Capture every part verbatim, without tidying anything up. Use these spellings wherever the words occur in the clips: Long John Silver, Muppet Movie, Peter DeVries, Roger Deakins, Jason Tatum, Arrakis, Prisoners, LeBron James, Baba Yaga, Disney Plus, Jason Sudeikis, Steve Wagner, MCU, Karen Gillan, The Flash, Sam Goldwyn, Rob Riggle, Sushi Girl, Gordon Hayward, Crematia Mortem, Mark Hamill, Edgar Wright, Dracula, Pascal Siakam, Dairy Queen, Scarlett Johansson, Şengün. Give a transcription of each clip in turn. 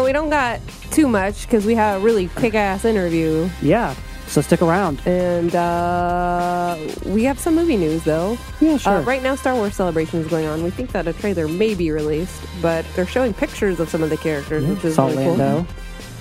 But we don't got too much because we have a really kick-ass interview. Yeah, so stick around. And uh, we have some movie news, though. Yeah, sure. Uh, right now, Star Wars Celebration is going on. We think that a trailer may be released, but they're showing pictures of some of the characters, yeah. which is really Lando. cool.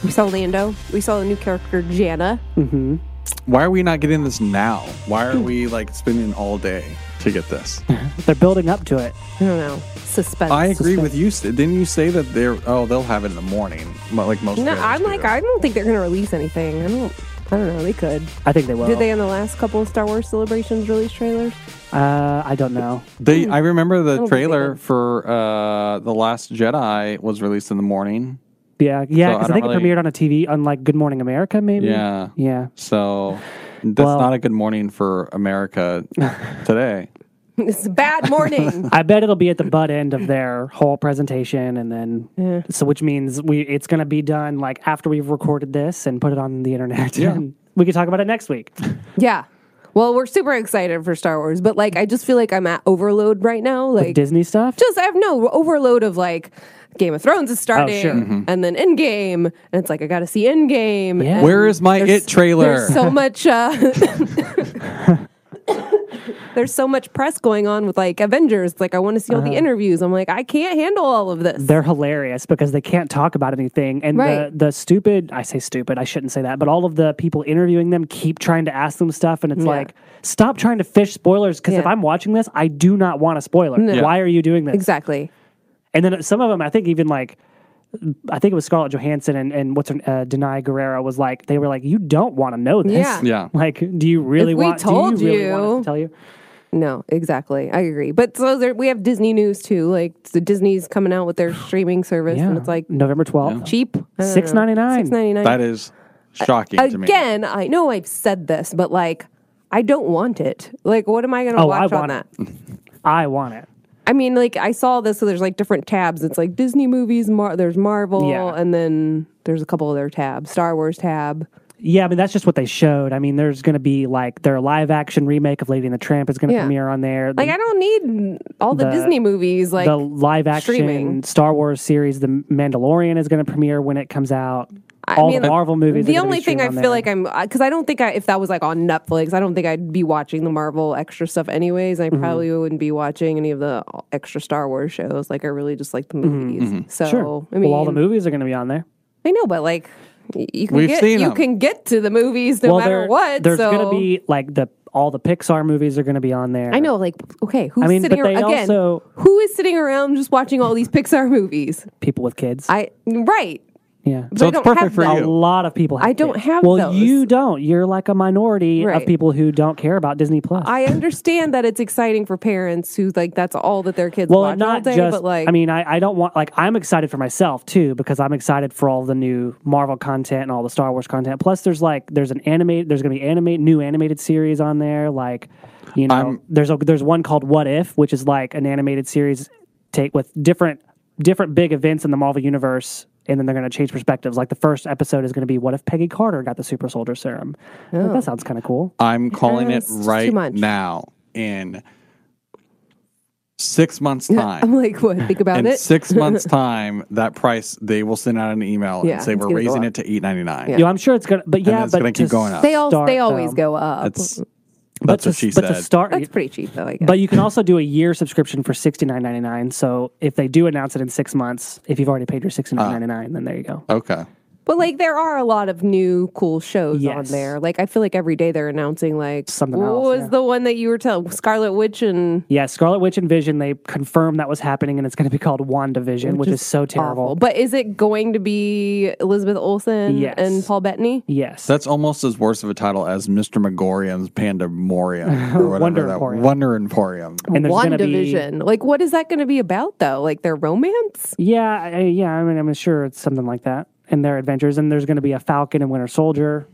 We saw Lando. We saw a new character, Janna. Mm-hmm. Why are we not getting this now? Why are we, like, spending all day to get this? They're building up to it. I don't know. Suspense. I agree Suspense. with you. Didn't you say that they're, oh, they'll have it in the morning, like most No, I'm like, do. I don't think they're going to release anything. I don't I don't know. They could. I think they will. Did they in the last couple of Star Wars Celebrations release trailers? Uh, I don't know. They. I remember the I trailer for uh, The Last Jedi was released in the morning. Yeah, yeah, because so I, I think really... it premiered on a T V on, like, Good Morning America, maybe? Yeah. Yeah. So that's well, not a good morning for America today. It's a bad morning. I bet it'll be at the butt end of their whole presentation, and then, yeah. so which means we it's going to be done, like, after we've recorded this and put it on the internet. Yeah. And we can talk about it next week. Yeah. Well, we're super excited for Star Wars, but, like, I just feel like I'm at overload right now. Like, with Disney stuff? Just, I have no overload of, like... Game of Thrones is starting, oh, sure. mm-hmm. and then Endgame, and it's like, I gotta see Endgame. Yeah. Where is my there's, It trailer? There's so much, uh, there's so much press going on with, like, Avengers. Like, I want to see all uh, the interviews. I'm like, I can't handle all of this. They're hilarious because they can't talk about anything. And right. the, the stupid, I say stupid, I shouldn't say that, but all of the people interviewing them keep trying to ask them stuff, and it's yeah. like, stop trying to fish spoilers, because yeah. if I'm watching this, I do not want a spoiler. No. Yeah. Why are you doing this? Exactly. And then some of them, I think even like, I think it was Scarlett Johansson and, and what's her, uh, Denai Guerrero was like, they were like, you don't want to know this. Yeah. yeah. Like, do you really if want, we told do you really you, want us to tell you? No, exactly. I agree. But so there, we have Disney news too. Like, so Disney's coming out with their streaming service yeah. and it's like. November twelfth. Yeah. Cheap. six ninety-nine six ninety-nine That is shocking uh, to me. Again, I know I've said this, but like, I don't want it. Like, what am I going to oh, watch I on that? It. I want it. I mean, like, I saw this, so there's, like, different tabs. It's, like, Disney movies, Mar- there's Marvel, yeah. and then there's a couple other tabs. Star Wars tab. Yeah, I mean, that's just what they showed. I mean, there's going to be, like, their live-action remake of Lady and the Tramp is going to yeah. premiere on there. The, like, I don't need all the, the Disney movies, like, the live-action streaming. Star Wars series, The Mandalorian, is going to premiere when it comes out. I all mean, the Marvel movies. The only thing I feel there. like I'm, because I don't think I, if that was like on Netflix, I don't think I'd be watching the Marvel extra stuff anyways. I mm-hmm. probably wouldn't be watching any of the extra Star Wars shows. Like I really just like the movies. Mm-hmm. So sure. I mean, well, all the movies are going to be on there. I know, but like you can We've get seen you them. can get to the movies no well, matter there, what. There's so. going to be like the. All the Pixar movies are going to be on there. I know, like, okay, who's I mean, sitting around? Again, also, who is sitting around just watching all these Pixar movies? People with kids. I right. Yeah. But so it's perfect for you. A lot of people have I don't kids. have well, those. Well, you don't. You're like a minority right. of people who don't care about Disney Plus. I understand that it's exciting for parents who, like, that's all that their kids well, watch not all day. Just, but, like, I mean, I, I don't want, like, I'm excited for myself, too, because I'm excited for all the new Marvel content and all the Star Wars content. Plus, there's, like, there's an anime, there's going to be animate, new animated series on there. Like, you know, I'm, there's a, there's one called What If, which is, like, an animated series take with different different big events in the Marvel Universe. And then they're going to change perspectives. Like, the first episode is going to be, what if Peggy Carter got the super soldier serum? Oh. Like, that sounds kind of cool. I'm calling it right now in six months' time. I'm like, what? Think about in it? In six months' time, that price, they will send out an email yeah, and say, we're raising it to eight ninety-nine. Yeah. You know, I'm sure it's going to, but yeah, it's but going to keep going up. They, all, start, they always um, go up. It's, That's but what to, she but said. To start, that's pretty cheap, though, I guess. But you can also do a year subscription for sixty-nine ninety-nine. So if they do announce it in six months, if you've already paid your sixty-nine ninety-nine, uh, then there you go. Okay. But, like, there are a lot of new cool shows yes. on there. Like, I feel like every day they're announcing, like, something else. What was yeah. the one that you were telling? Scarlet Witch and... Yeah, Scarlet Witch and Vision, they confirmed that was happening, and it's going to be called WandaVision, which, which is, is so terrible. Awful. But is it going to be Elizabeth Olsen yes. and Paul Bettany? Yes. That's almost as worse of a title as Mister Megorium's Pandemorium. Or whatever Wonder that, Emporium. Wonder Emporium. And WandaVision. Be... Like, what is that going to be about, though? Like, their romance? Yeah, I, yeah, I mean, I'm sure it's something like that. And their adventures, and there's going to be a Falcon and Winter Soldier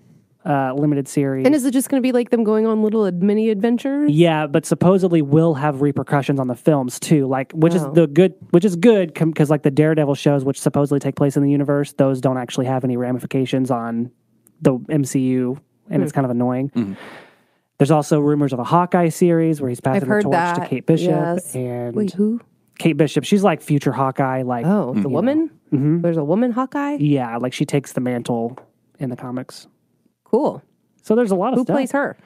uh, limited series. And is it just going to be like them going on little mini adventures? Yeah, but supposedly will have repercussions on the films too. Like, which oh. is the good, which is good because like the Daredevil shows, which supposedly take place in the universe, those don't actually have any ramifications on the M C U, and mm. it's kind of annoying. Mm. There's also rumors of a Hawkeye series where he's passing the torch that. to Kate Bishop yes. and wait, who? Kate Bishop. She's like future Hawkeye, like oh, the woman. Know. Mm-hmm. There's a woman Hawkeye? Yeah, like she takes the mantle in the comics. Cool. So there's a lot of Who stuff. Who plays her?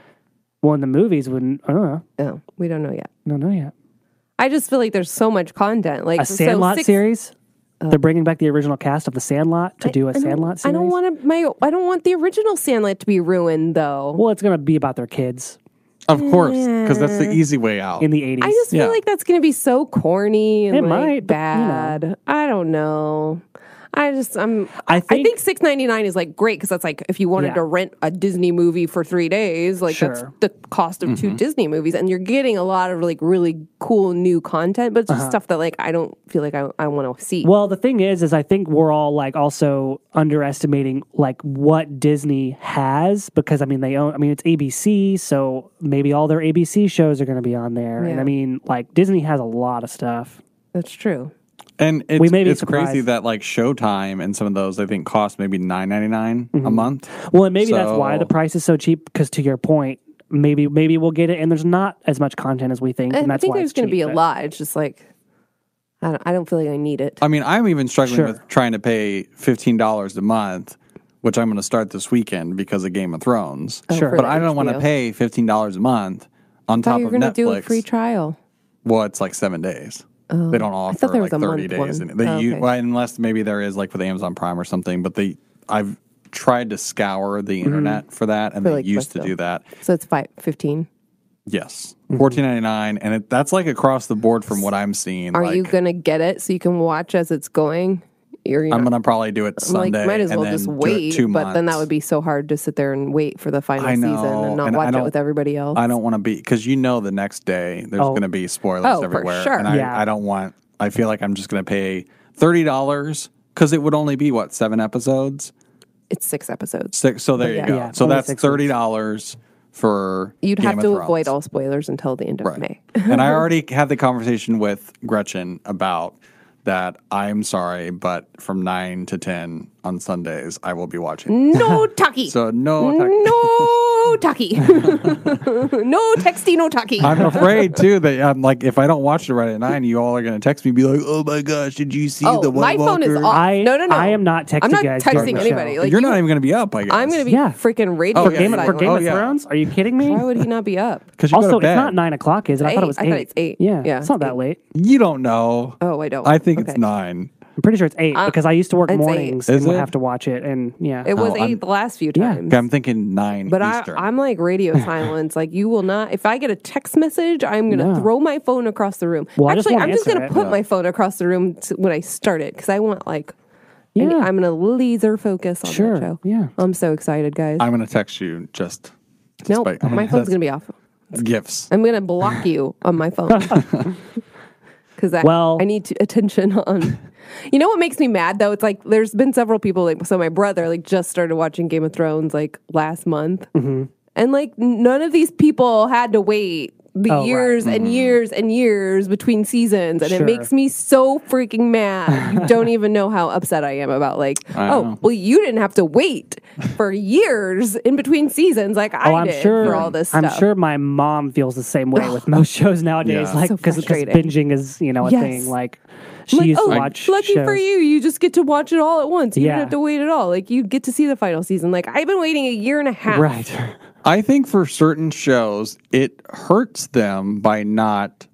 Well, in the movies, wouldn't, I don't know. No, we don't know yet. Don't know yet. I just feel like there's so much content. Like a Sandlot so six, series? Uh, They're bringing back the original cast of the Sandlot to I, do a I Sandlot series? I don't, want to, my, I don't want the original Sandlot to be ruined, though. Well, it's going to be about their kids. Of course, because that's the easy way out. In the eighties. I just feel yeah. like that's going to be so corny and it like, might, bad. But, you know. I don't know. I just, I'm, I think, I think six ninety-nine is like great because that's like if you wanted yeah. to rent a Disney movie for three days, like sure. that's the cost of mm-hmm. two Disney movies. And you're getting a lot of like really cool new content, but it's just uh-huh. stuff that like I don't feel like I, I want to see. Well, the thing is, is I think we're all like also underestimating like what Disney has because I mean, they own, I mean, it's A B C, so maybe all their A B C shows are going to be on there. Yeah. And I mean, like Disney has a lot of stuff. That's true. And it's, we may be it's crazy that like Showtime and some of those I think cost maybe nine ninety-nine mm-hmm. a month. Well, and maybe so. That's why the price is so cheap. Because to your point, maybe maybe we'll get it, and there's not as much content as we think. And I that's think why there's going to be but... a lot. It's just like I don't, I don't feel like I need it. I mean, I'm even struggling sure. with trying to pay fifteen dollars a month, which I'm going to start this weekend because of Game of Thrones. Oh, sure, but I don't want to pay fifteen dollars a month on top of Netflix. You're going to do a free trial. Well, it's like seven days. Oh, they don't offer like thirty days. They oh, okay. use, well, unless maybe there is like with Amazon Prime or something. But they, I've tried to scour the internet mm-hmm. for that, and for, they like, used to do that. So it's five, fifteen. Yes, fourteen ninety nine, and it, that's like across the board from what I'm seeing. Are like, you gonna get it so you can watch as it's going? You're, you're I'm not, gonna probably do it Sunday. Like, might as well and just wait. Two but months. Then that would be so hard to sit there and wait for the final I know, season and not and watch it with everybody else. I don't want to be because you know the next day there's oh. going to be spoilers oh, everywhere, for sure. and I, yeah. I don't want. I feel like I'm just going to pay thirty dollars because it would only be what seven episodes. It's six episodes. Six. So there yeah, you go. Yeah, so that's thirty dollars. For You'd Game have to avoid all spoilers until the end of right. May. And I already had the conversation with Gretchen about that. I'm sorry, but from nine to ten on Sundays, I will be watching. No talkie. So no talkie. No talkie. No texty, no talkie. I'm afraid, too, that I'm like, if I don't watch it right at nine, you all are going to text me and be like, oh, my gosh, did you see oh, the White Walker? Oh, my phone is off. I, no, no, no. I am not texting I'm not guys texting anybody. Like, You're you, not even going to be up, I guess. I'm going to be yeah. freaking radio. Oh, yeah, for Game, for Game oh, of yeah. Thrones? Are you kidding me? Why would he not be up? Because Also, it's not nine o'clock, is it? Eight. I thought it was eight. I thought it's eight. Yeah, yeah. It's not that late. You don't know. Oh, I don't. I think okay. it's nine. I'm pretty sure it's eight um, because I used to work mornings eight. And would have to watch it. And yeah, it was oh, eight I'm, the last few times. Yeah. I'm thinking nine. But I, I'm like radio silence. Like you will not. If I get a text message, I'm gonna no. throw my phone across the room. Well, Actually, just I'm just gonna it. put yeah. my phone across the room to, when I start it because I want like. Yeah. Any, I'm gonna laser focus on sure. that show. Yeah, I'm so excited, guys. I'm gonna text you just. No, nope, my phone's gonna be off. Gifts. I'm gonna block you on my phone. Because I, well, I need to, attention on... You know what makes me mad, though? It's like, there's been several people, like, so my brother, like, just started watching Game of Thrones, like, last month. Mm-hmm. And, like, none of these people had to wait the oh, years right. mm-hmm. and years and years between seasons. And sure. it makes me so freaking mad. You don't even know how upset I am about, like, oh, know. well, you didn't have to wait for years in between seasons like oh, I I'm did sure, for all this stuff. I'm sure my mom feels the same way with most shows nowadays. Yeah. Like, because so binging is, you know, a yes. thing. Like, she like, used oh, to watch Lucky shows. For you, you just get to watch it all at once. You yeah. don't have to wait at all. Like, you get to see the final season. Like, I've been waiting a year and a half. Right. I think for certain shows, it hurts them by not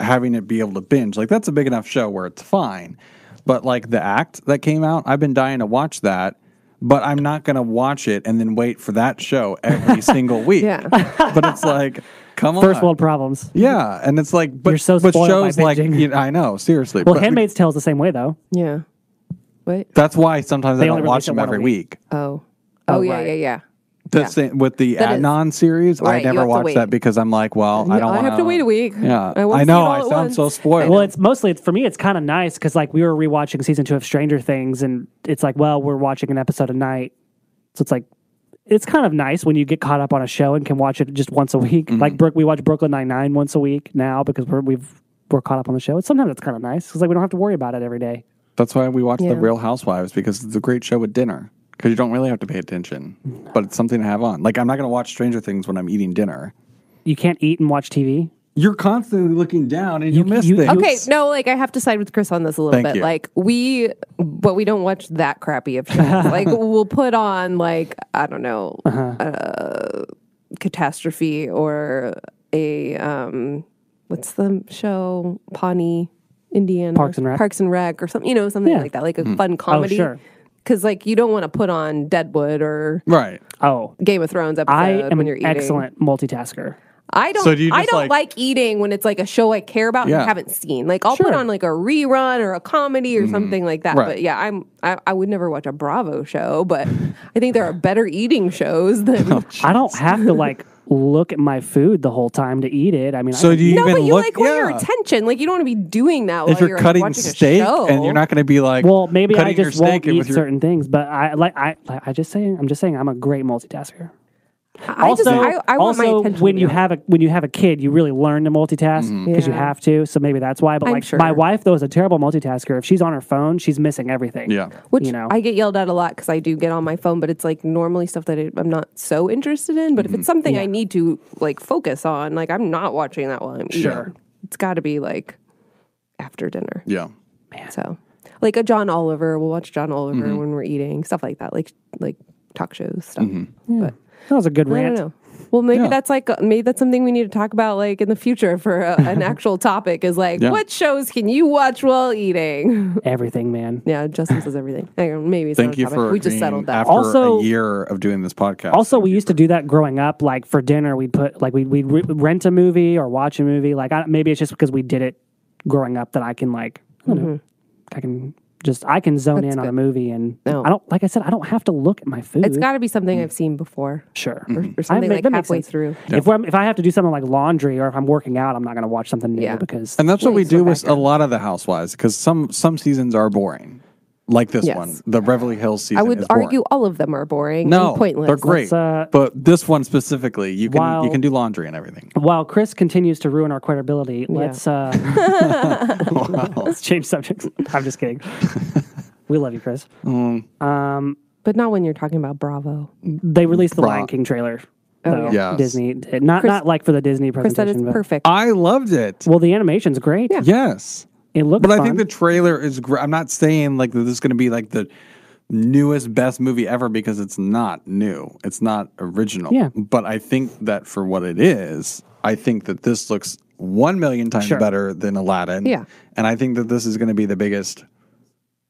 having it be able to binge. Like, that's a big enough show where it's fine. But, like, The Act that came out, I've been dying to watch that, but I'm not going to watch it and then wait for that show every single week. Yeah. But it's like... Come on. First world problems. Yeah, and it's like, but, You're so but shows like, you know, I know, seriously. Well, but, Handmaid's Tale is the same way, though. Yeah. Wait. That's why sometimes they I don't watch them every week. week. Oh. Oh, oh yeah, right. yeah, yeah. The yeah. Same, with the that Adnan is. series, right, I never watched that because I'm like, well, yeah, I don't want to. I have to wait a week. Yeah, I, I know, I sound once. so spoiled. Well, it's mostly, for me, it's kind of nice because, like, we were rewatching season two of Stranger Things, and it's like, well, we're watching an episode a night. So it's like, it's kind of nice when you get caught up on a show and can watch it just once a week. Mm-hmm. Like Brooke, we watch Brooklyn Nine-Nine once a week now because we're we've we're caught up on the show. It's, sometimes it's kind of nice because like we don't have to worry about it every day. That's why we watch yeah. The Real Housewives because it's a great show at dinner because you don't really have to pay attention, but it's something to have on. Like I'm not going to watch Stranger Things when I'm eating dinner. You can't eat and watch T V? you're constantly looking down and you, you miss you, things. Okay, no, like I have to side with Chris on this a little Thank bit. You. Like we, but we don't watch that crappy of shows. Like we'll put on like, I don't know, uh-huh. uh, Catastrophe or a, um, what's the show? Pawnee, Indiana. Parks and Rec. Parks and Rec or something, you know, something yeah. like that. Like a mm. fun comedy. Oh, sure. Because, like, you don't want to put on Deadwood or right. oh, Game of Thrones episode I am when you're eating. I an excellent multitasker. I don't, so do I don't like, like eating when it's, like, a show I care about yeah. and haven't seen. Like, I'll sure. put on, like, a rerun or a comedy or mm, something like that. Right. But, yeah, I'm, I I would never watch a Bravo show, but I think there are better eating shows than... Oh, I don't have to, like... look at my food the whole time to eat it. I mean, so I do you no, even but you look, like want yeah. your attention. Like you don't want to be doing that while if you're, you're cutting like, steak, and you're not going to be like, well, maybe I just won't eat certain your... things. But I like I I just saying I'm just saying I'm a great multitasker. I also, just, I, I want also my attention when you me. have a when you have a kid, you really learn to multitask because mm-hmm. yeah. you have to. So maybe that's why. But I'm like sure. my wife, though, is a terrible multitasker. If she's on her phone, she's missing everything. Yeah, which you know? I get yelled at a lot because I do get on my phone, but it's like normally stuff that I'm not so interested in. But mm-hmm. if it's something yeah. I need to like focus on, like I'm not watching that while I'm eating. Sure, it's got to be like after dinner. Yeah, man. So like a John Oliver, we'll watch John Oliver mm-hmm. when we're eating stuff like that, like like talk shows stuff, mm-hmm. but. That was a good rant. I don't know. Well, maybe yeah. that's like maybe that's something we need to talk about like in the future for a, an actual topic. Is like yeah. what shows can you watch while eating? Everything, man. Yeah, Justin says everything. Maybe it's thank you topic. For we just settled that. After also, a year of doing this podcast. Also, we used to do that growing up. Like for dinner, we put like we we re- rent a movie or watch a movie. Like I, maybe it's just because we did it growing up that I can like I, don't mm-hmm. know, I can. Just I can zone That's in good. On a movie and no. I don't like I said I don't have to look at my food. It's got to be something mm. I've seen before, sure, mm-hmm. or, or something I, like halfway through. Yeah. If I'm, if I have to do something like laundry or if I'm working out, I'm not going to watch something new yeah. because and that's what we do with a lot of the Housewives because some some seasons are boring, like this yes. one, the Beverly Hills season. I would is argue boring. All of them are boring. No, and pointless. They're great, uh, but this one specifically, you can while, you can do laundry and everything. While Chris continues to ruin our credibility, yeah. let's. Uh, wow. Let's change subjects. I'm just kidding. We love you, Chris. Mm. Um, but not when you're talking about Bravo. They released the Bra- Lion King trailer. Oh, though, yes. Disney. Not Chris, not like for the Disney presentation. Chris said it's perfect. I loved it. Well, the animation's great. Yeah. Yes. It looks But fun. I think the trailer is great. I'm not saying like that this is going to be like the newest, best movie ever because it's not new. It's not original. Yeah. But I think that for what it is, I think that this looks one million times sure. better than Aladdin. Yeah. And I think that this is going to be the biggest...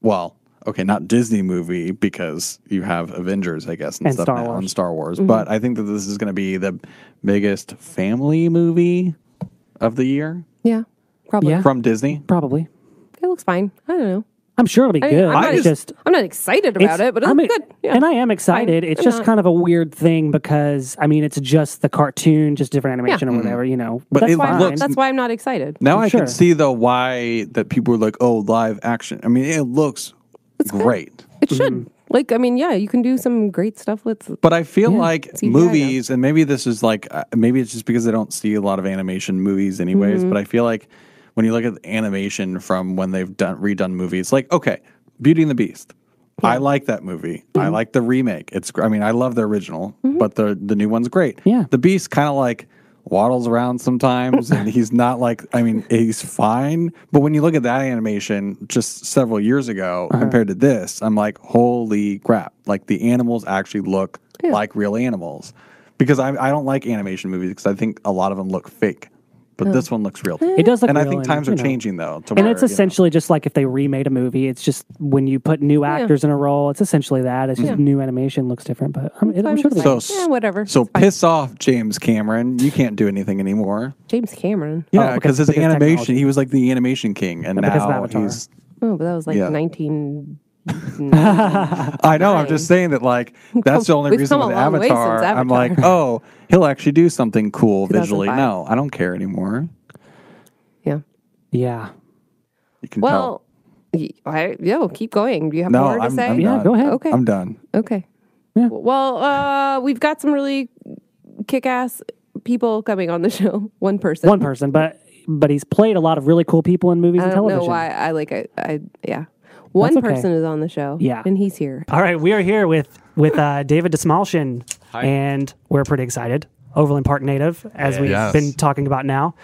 Well, okay, not Disney movie because you have Avengers, I guess, and, and stuff Star now, and Star Wars. Mm-hmm. But I think that this is going to be the biggest family movie of the year. Yeah, probably yeah. from Disney. Probably, it looks fine. I don't know. I'm sure it'll be I, good. I'm not, I just, I'm not excited about it, but it's good. Yeah. And I am excited. I'm, it's I'm just not. Kind of a weird thing because I mean, it's just the cartoon, just different animation yeah. or whatever, you know. But that's, it why looks, that's why I'm not excited. Now I'm I sure. can see though why that people are like, oh, live action. I mean, it looks it's great. Good. It should. Mm-hmm. Like, I mean, yeah, you can do some great stuff with. But I feel yeah, like C G I, movies, yeah. and maybe this is like, uh, maybe it's just because I don't see a lot of animation movies, anyways. Mm-hmm. But I feel like. When you look at animation from when they've done redone movies, like, okay, Beauty and the Beast. Yeah. I like that movie. Mm-hmm. I like the remake. It's, I mean, I love the original, mm-hmm. but the the new one's great. Yeah. The Beast kind of like waddles around sometimes and he's not like, I mean, he's fine. But when you look at that animation just several years ago uh-huh. compared to this, I'm like, holy crap. Like the animals actually look yeah. like real animals because I, I don't like animation movies because I think a lot of them look fake. But no. this one looks real. It does look and real. And I think times and, are changing, know. Though. To and where, it's essentially you know. Just like if they remade a movie. It's just when you put new actors yeah. in a role, it's essentially that. It's yeah. just new animation looks different. But I'm, it, I'm sure it's so, like, yeah, whatever. So it's piss fine. Off, James Cameron. You can't do anything anymore. James Cameron? Yeah, oh, because his because animation, technology. He was like the animation king. And yeah, now he's... Oh, but that was like yeah. nineteen... I know. I'm just saying that, like, that's the only We've reason with Avatar, Avatar. I'm like, oh, he'll actually do something cool visually. No, I don't care anymore. Yeah. Yeah. You can well, tell. I, yo, keep going. Do you have no, more to I'm, say? I'm yeah, done. Go ahead. Okay. I'm done. Okay. Yeah. Well, uh, we've got some really kick-ass people coming on the show. One person. One person, but but he's played a lot of really cool people in movies and television. I don't know why. I like it. I, yeah. One okay. person is on the show, yeah, and he's here. All right, we are here with with uh, David Dastmalchian, and we're pretty excited. Overland Park native, as yes. we've yes. been talking about now.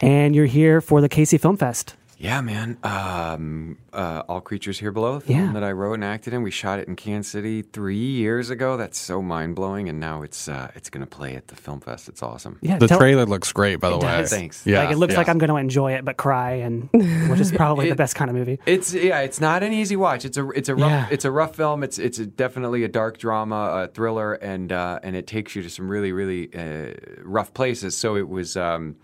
And you're here for the K C Film Fest. Yeah, man. Um, uh, All Creatures Here Below, the film yeah. that I wrote and acted in. We shot it in Kansas City three years ago. That's so mind-blowing, and now it's uh, it's going to play at the film fest. It's awesome. Yeah, the tell- trailer looks great, by the way. Does. Thanks. Yeah. Like, it looks yeah. like I'm going to enjoy it, but cry, and which is probably it, the best kind of movie. It's yeah, it's not an easy watch. It's a it's a rough, yeah. it's a rough film. It's it's a, definitely a dark drama, a thriller, and uh, and it takes you to some really really uh, rough places. So it was. Um,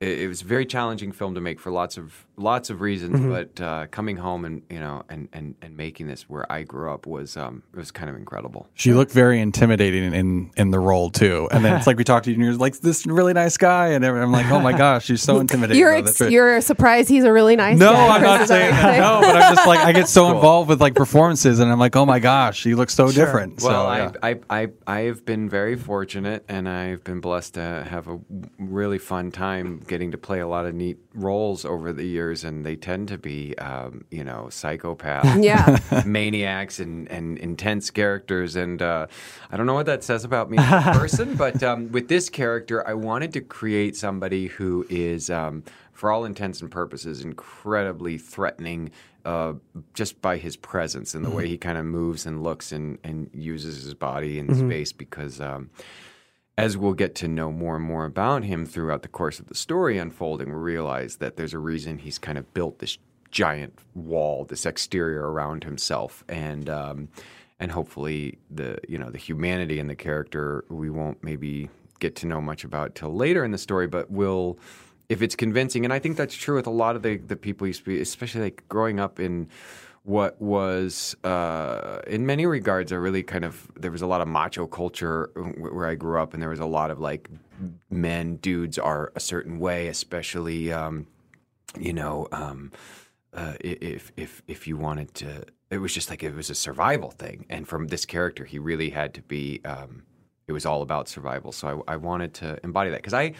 It was a very challenging film to make for lots of lots of reasons, mm-hmm. but uh, coming home and you know and, and, and making this where I grew up was um, it was kind of incredible. She looked very intimidating in, in the role too, and then it's like we talked to you and you're like this really nice guy, and I'm like oh my gosh, she's so intimidating. You're ex- you're surprised he's a really nice no, guy. No, I'm not saying that. No, but I'm just like I get so cool. involved with like performances, and I'm like oh my gosh, she looks so sure. different. Well, so, yeah. I I I I have been very fortunate, and I've been blessed to have a really fun time getting to play a lot of neat roles over the years, and they tend to be, um, you know, psychopaths, yeah. maniacs, and, and intense characters. And uh, I don't know what that says about me as a person, but um, with this character, I wanted to create somebody who is, um, for all intents and purposes, incredibly threatening uh, just by his presence and the mm-hmm. way he kind of moves and looks and, and uses his body and mm-hmm. space because... Um, As we'll get to know more and more about him throughout the course of the story unfolding, we realize that there's a reason he's kind of built this giant wall, this exterior around himself, and um, and hopefully the you know the humanity in the character we won't maybe get to know much about till later in the story, but we'll if it's convincing, and I think that's true with a lot of the the people used to be, especially like growing up in. What was, uh, in many regards, a really kind of, there was a lot of macho culture where I grew up, and there was a lot of, like, men, dudes are a certain way, especially, um, you know, um, uh, if if if you wanted to, it was just like, it was a survival thing. And from this character, he really had to be, um, it was all about survival. So I, I wanted to embody that, because I...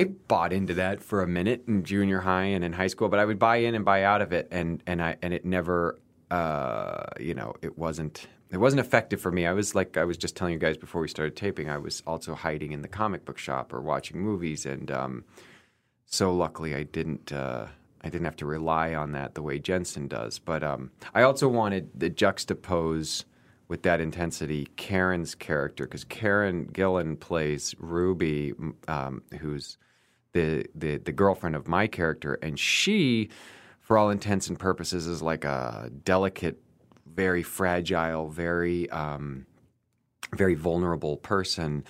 I bought into that for a minute in junior high and in high school, but I would buy in and buy out of it, and and I and it never, uh, you know, it wasn't it wasn't effective for me. I was like I was just telling you guys before we started taping, I was also hiding in the comic book shop or watching movies, and um, so luckily I didn't uh, I didn't have to rely on that the way Jensen does. But um, I also wanted to juxtapose with that intensity, Karen's character, because Karen Gillan plays Ruby, um, who's the, the the girlfriend of my character, and she, for all intents and purposes, is like a delicate, very fragile, very um, very vulnerable person,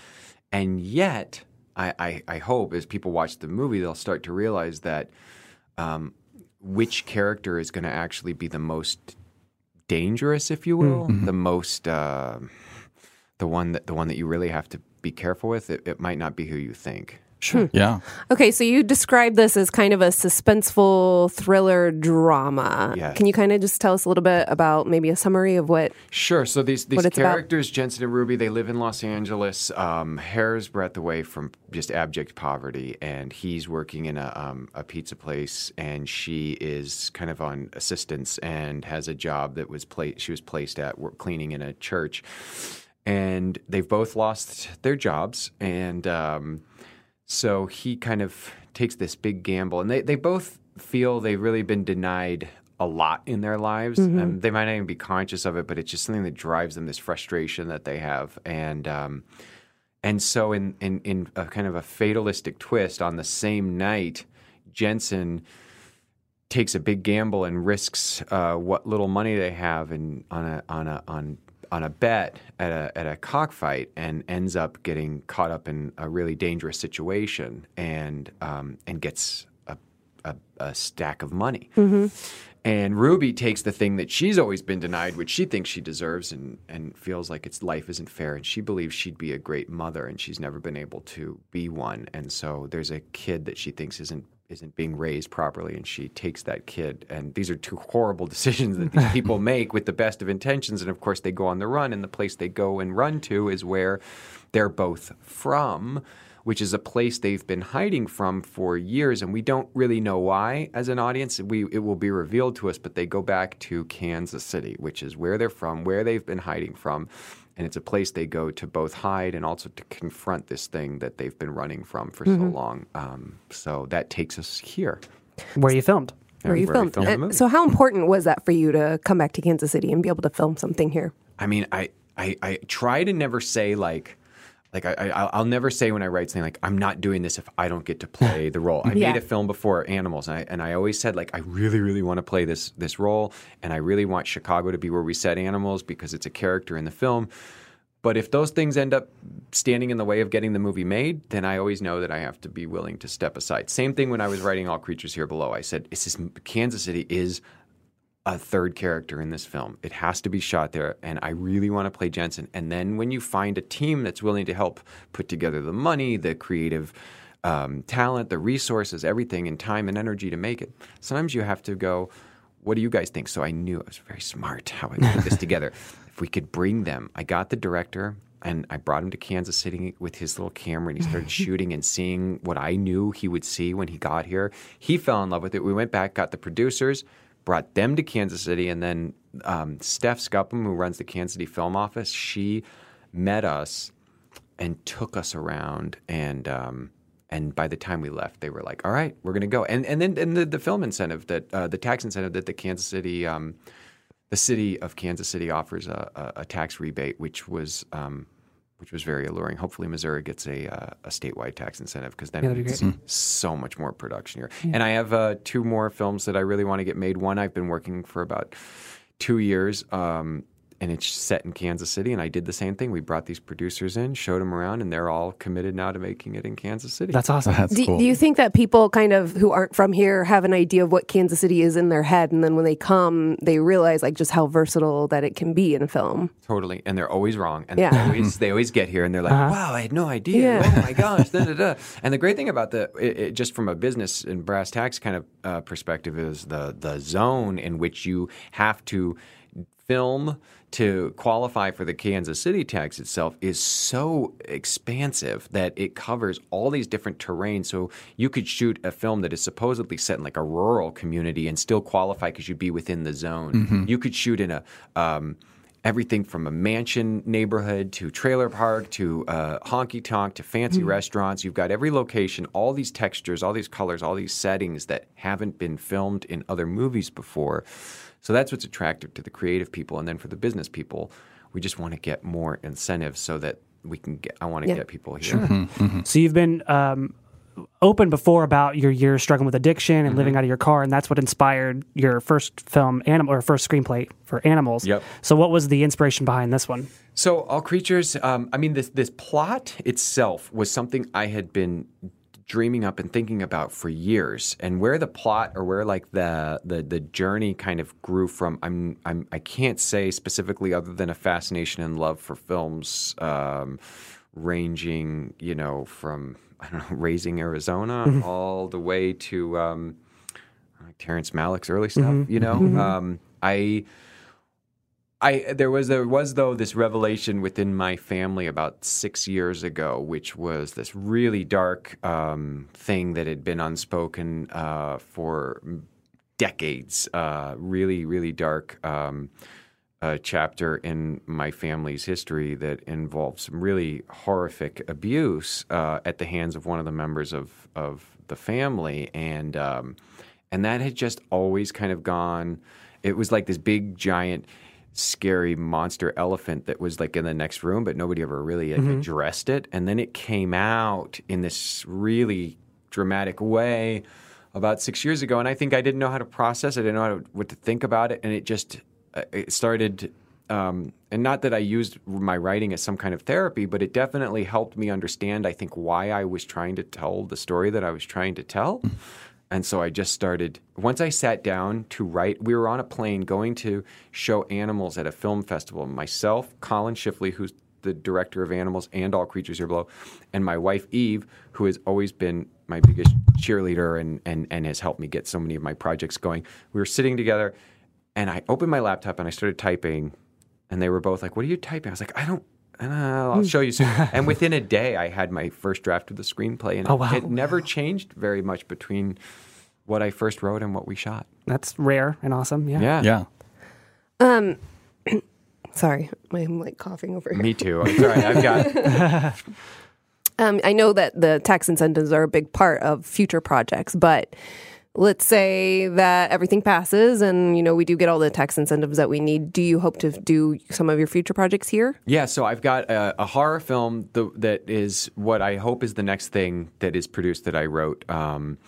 and yet, I, I, I hope as people watch the movie, they'll start to realize that um, which character is going to actually be the most dangerous, if you will, mm-hmm. the most, uh, the one that the one that you really have to be careful with. It, it might not be who you think. Sure. Yeah. Okay, so you described this as kind of a suspenseful thriller drama. Yes. Can you kind of just tell us a little bit about maybe a summary of what? Sure. So these these characters, about? Jensen and Ruby, they live in Los Angeles, um, hair's breadth away from just abject poverty, and he's working in a um, a pizza place, and she is kind of on assistance and has a job that was pla- she was placed at cleaning in a church, and they've both lost their jobs, and. Um, So he kind of takes this big gamble, and they, they both feel they've really been denied a lot in their lives. Mm-hmm. And they might not even be conscious of it, but it's just something that drives them, this frustration that they have. And um, and so in, in, in a kind of a fatalistic twist, on the same night, Jensen takes a big gamble and risks uh, what little money they have in, on a on a on. on a bet at a at a cockfight, and ends up getting caught up in a really dangerous situation, and um, and gets a, a, a stack of money. Mm-hmm. And Ruby takes the thing that she's always been denied, which she thinks she deserves, and, and feels like it's life isn't fair, and she believes she'd be a great mother, and she's never been able to be one. And so there's a kid that she thinks isn't isn't being raised properly, and she takes that kid. And these are two horrible decisions that these people make with the best of intentions. And, of course, they go on the run, and the place they go and run to is where they're both from, which is a place they've been hiding from for years, and we don't really know why as an audience. We It will be revealed to us, but they go back to Kansas City, which is where they're from, where they've been hiding from, And it's a place they go to both hide and also to confront this thing that they've been running from for mm-hmm. so long. Um, so that takes us here. Where you filmed. Where you where filmed. filmed uh, the movie. So how important was that for you to come back to Kansas City and be able to film something here? I mean, I, I, I try to never say like, like I, I, I'll never say when I write something like, I'm not doing this if I don't get to play the role. I yeah. made a film before, Animals, and I, and I always said like, I really, really want to play this this role, and I really want Chicago to be where we set Animals because it's a character in the film. But if those things end up standing in the way of getting the movie made, then I always know that I have to be willing to step aside. Same thing when I was writing All Creatures Here Below. I said, it's just, Kansas City is a third character in this film. It has to be shot there, and I really want to play Jensen. And then when you find a team that's willing to help put together the money, the creative um, talent, the resources, everything, and time and energy to make it, sometimes you have to go, what do you guys think? So I knew it was very smart how I put this together. If we could bring them, I got the director, and I brought him to Kansas City with his little camera, and he started shooting and seeing what I knew he would see when he got here. He fell in love with it. We went back, got the producers, brought them to Kansas City, and then um, Steph Scupham, who runs the Kansas City Film Office, she met us and took us around, and um, and by the time we left, they were like, all right, we're going to go. And and then and the, the film incentive, that uh, the tax incentive that the Kansas City, um, the city of Kansas City offers a, a, a tax rebate, which was um, which was very alluring. Hopefully Missouri gets a, uh, a statewide tax incentive, because then yeah, we see so much more production here. Yeah. And I have uh, two more films that I really want to get made. One I've been working for about two years, um, and it's set in Kansas City, and I did the same thing. We brought these producers in, showed them around, and they're all committed now to making it in Kansas City. That's awesome. That's do, cool. do you think that people kind of who aren't from here have an idea of what Kansas City is in their head, and then when they come, they realize like just how versatile that it can be in a film? Totally. And they're always wrong. And yeah. they, always, they always get here, and they're like, uh-huh. wow, I had no idea. Yeah. Oh, my gosh. da, da, da. And the great thing about the it, it, just from a business and brass tacks kind of uh, perspective is the the zone in which you have to film to qualify for the Kansas City tax itself is so expansive that it covers all these different terrains. So you could shoot a film that is supposedly set in like a rural community and still qualify because you'd be within the zone. Mm-hmm. You could shoot in a um, everything from a mansion neighborhood to trailer park to uh, honky tonk to fancy mm-hmm. restaurants. You've got every location, all these textures, all these colors, all these settings that haven't been filmed in other movies before. So that's what's attractive to the creative people. And then for the business people, we just want to get more incentives so that we can get, I want to yeah. get people here. Sure. Mm-hmm. Mm-hmm. So you've been um, open before about your years struggling with addiction and mm-hmm. living out of your car, and that's what inspired your first film, animal or first screenplay for Animals. Yep. So what was the inspiration behind this one? So All Creatures, um, I mean, this this plot itself was something I had been dreaming up and thinking about for years, and where the plot or where like the the the journey kind of grew from, I'm I'm I can't say specifically other than a fascination and love for films um, ranging, you know, from I don't know, Raising Arizona mm-hmm. all the way to um, Terrence Malick's early stuff. Mm-hmm. You know, mm-hmm. um, I. I, there was, there was though, this revelation within my family about six years ago, which was this really dark um, thing that had been unspoken uh, for decades, uh, really, really dark um, uh, chapter in my family's history that involved some really horrific abuse uh, at the hands of one of the members of, of the family. And, um, and that had just always kind of gone – it was like this big, giant – scary monster elephant that was like in the next room, but nobody ever really like, mm-hmm. addressed it. And then it came out in this really dramatic way about six years ago. And I think I didn't know how to process it. I didn't know how to, what to think about it. And it just uh, it started um, – and not that I used my writing as some kind of therapy, but it definitely helped me understand, I think, why I was trying to tell the story that I was trying to tell. Mm-hmm. And so I just started – once I sat down to write – we were on a plane going to show Animals at a film festival. Myself, Colin Shifley, who's the director of Animals and All Creatures Here Below, and my wife, Eve, who has always been my biggest cheerleader and, and, and has helped me get so many of my projects going. We were sitting together, and I opened my laptop, and I started typing, and they were both like, what are you typing? I was like, I don't – Uh, I'll show you soon. And within a day, I had my first draft of the screenplay, and oh, wow. it never changed very much between what I first wrote and what we shot. That's rare and awesome. Yeah. Yeah. yeah. Um, Sorry, I'm like coughing over here. Me too. I'm sorry. I've got... um, I know that the tax incentives are a big part of future projects, but let's say that everything passes and, you know, we do get all the tax incentives that we need. Do you hope to do some of your future projects here? Yeah, so I've got a, a horror film th- that is what I hope is the next thing that is produced that I wrote, um,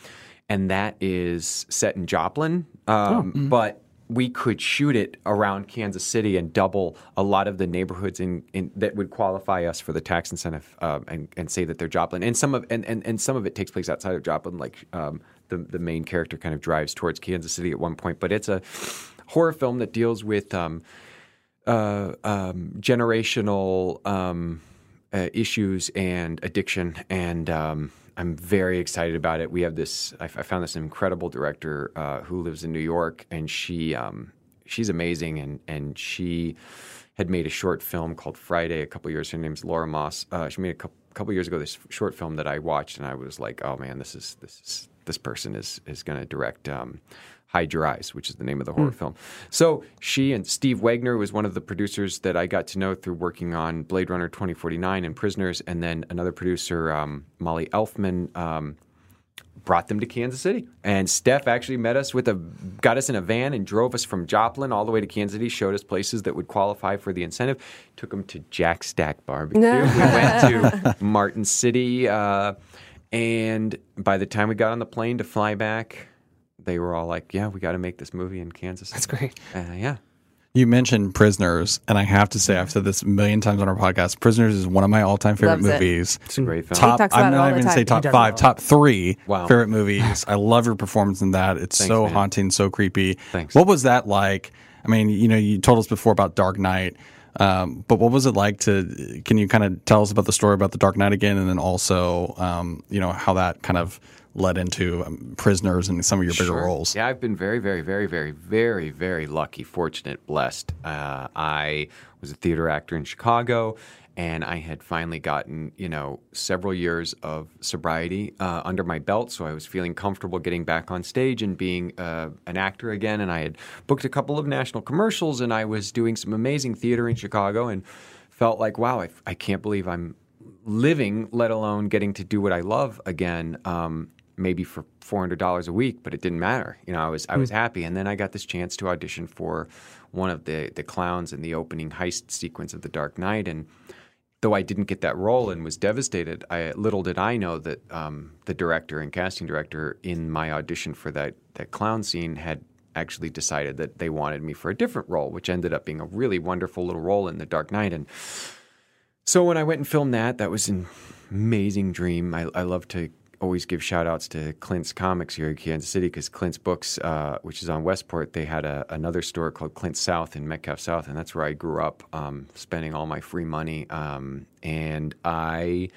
and that is set in Joplin, um, oh. mm-hmm. but we could shoot it around Kansas City and double a lot of the neighborhoods in, in that would qualify us for the tax incentive, um, and, and say that they're Joplin. And some of and, and, and some of it takes place outside of Joplin, like um, the the main character kind of drives towards Kansas City at one point. But it's a horror film that deals with um, uh, um, generational um, uh, issues and addiction, and um, I'm very excited about it. We have this – I found this incredible director uh, who lives in New York, and she um, she's amazing. And, and she had made a short film called Friday a couple years. Her name's Laura Moss. Uh, she made a couple, couple years ago this short film that I watched, and I was like, oh, man, this is this is, this person is, is going to direct um, – Hide Your Eyes, which is the name of the horror mm. film. So she and Steve Wagner was one of the producers that I got to know through working on Blade Runner twenty forty-nine and Prisoners. And then another producer, um, Molly Elfman, um, brought them to Kansas City. And Steph actually met us with a – got us in a van and drove us from Joplin all the way to Kansas City, showed us places that would qualify for the incentive, took them to Jack Stack Barbecue. We went to Martin City. Uh, and by the time we got on the plane to fly back – they were all like, yeah, we got to make this movie in Kansas. That's great. Uh, yeah. You mentioned Prisoners, and I have to say, I've said this a million times on our podcast, Prisoners is one of my all-time favorite Loves movies. It. It's a great film. Top, I'm not even going to say top five, top three wow. favorite movies. I love your performance in that. It's Thanks, so man. haunting, so creepy. Thanks. What was that like? I mean, you know, you told us before about Dark Knight, um, but what was it like to, can you kind of tell us about the story about the Dark Knight again, and then also, um, you know, how that kind of led into um, Prisoners and some of your bigger sure. roles. Yeah, I've been very, very, very, very, very, very lucky, fortunate, blessed. Uh, I was a theater actor in Chicago, and I had finally gotten, you know, several years of sobriety uh, under my belt, so I was feeling comfortable getting back on stage and being uh, an actor again. And I had booked a couple of national commercials, and I was doing some amazing theater in Chicago and felt like, wow, I, I can't believe I'm living, let alone getting to do what I love again. Um, maybe for four hundred dollars a week, but it didn't matter. You know, I was I was happy. And then I got this chance to audition for one of the, the clowns in the opening heist sequence of The Dark Knight. And though I didn't get that role and was devastated, I, little did I know that um, the director and casting director in my audition for that, that clown scene had actually decided that they wanted me for a different role, which ended up being a really wonderful little role in The Dark Knight. And so when I went and filmed that, that was an amazing dream. I, I love to always give shout outs to Clint's Comics here in Kansas City, because Clint's Books, uh, which is on Westport, they had a, another store called Clint's South in Metcalf South, and that's where I grew up, um, spending all my free money. Um, and I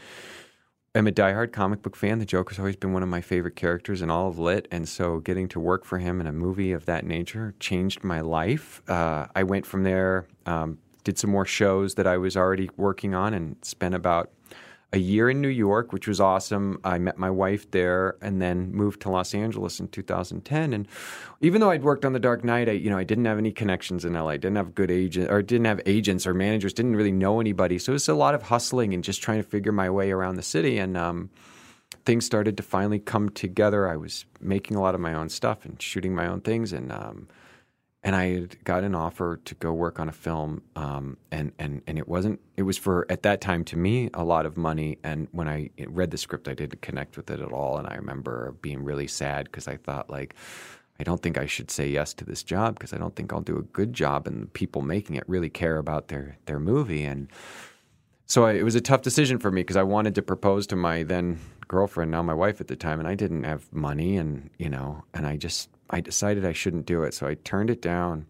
am a diehard comic book fan. The Joker's always been one of my favorite characters in all of lit, and so getting to work for him in a movie of that nature changed my life. Uh, I went from there, um, did some more shows that I was already working on, and spent about a year in New York, which was awesome. I met my wife there, and then moved to Los Angeles in two thousand ten. And even though I'd worked on The Dark Knight, I, you know, I didn't have any connections in L A. Didn't have good agent, or didn't have agents or managers. Didn't really know anybody. So it was a lot of hustling and just trying to figure my way around the city. And um, things started to finally come together. I was making a lot of my own stuff and shooting my own things. And um, and I got an offer to go work on a film, um, and, and, and it wasn't – it was for, at that time, to me, a lot of money. And when I read the script, I didn't connect with it at all. And I remember being really sad, because I thought, like, I don't think I should say yes to this job, because I don't think I'll do a good job, and the people making it really care about their, their movie. And so I, it was a tough decision for me, because I wanted to propose to my then girlfriend, now my wife at the time, and I didn't have money, and, you know, and I just – I decided I shouldn't do it, so I turned it down,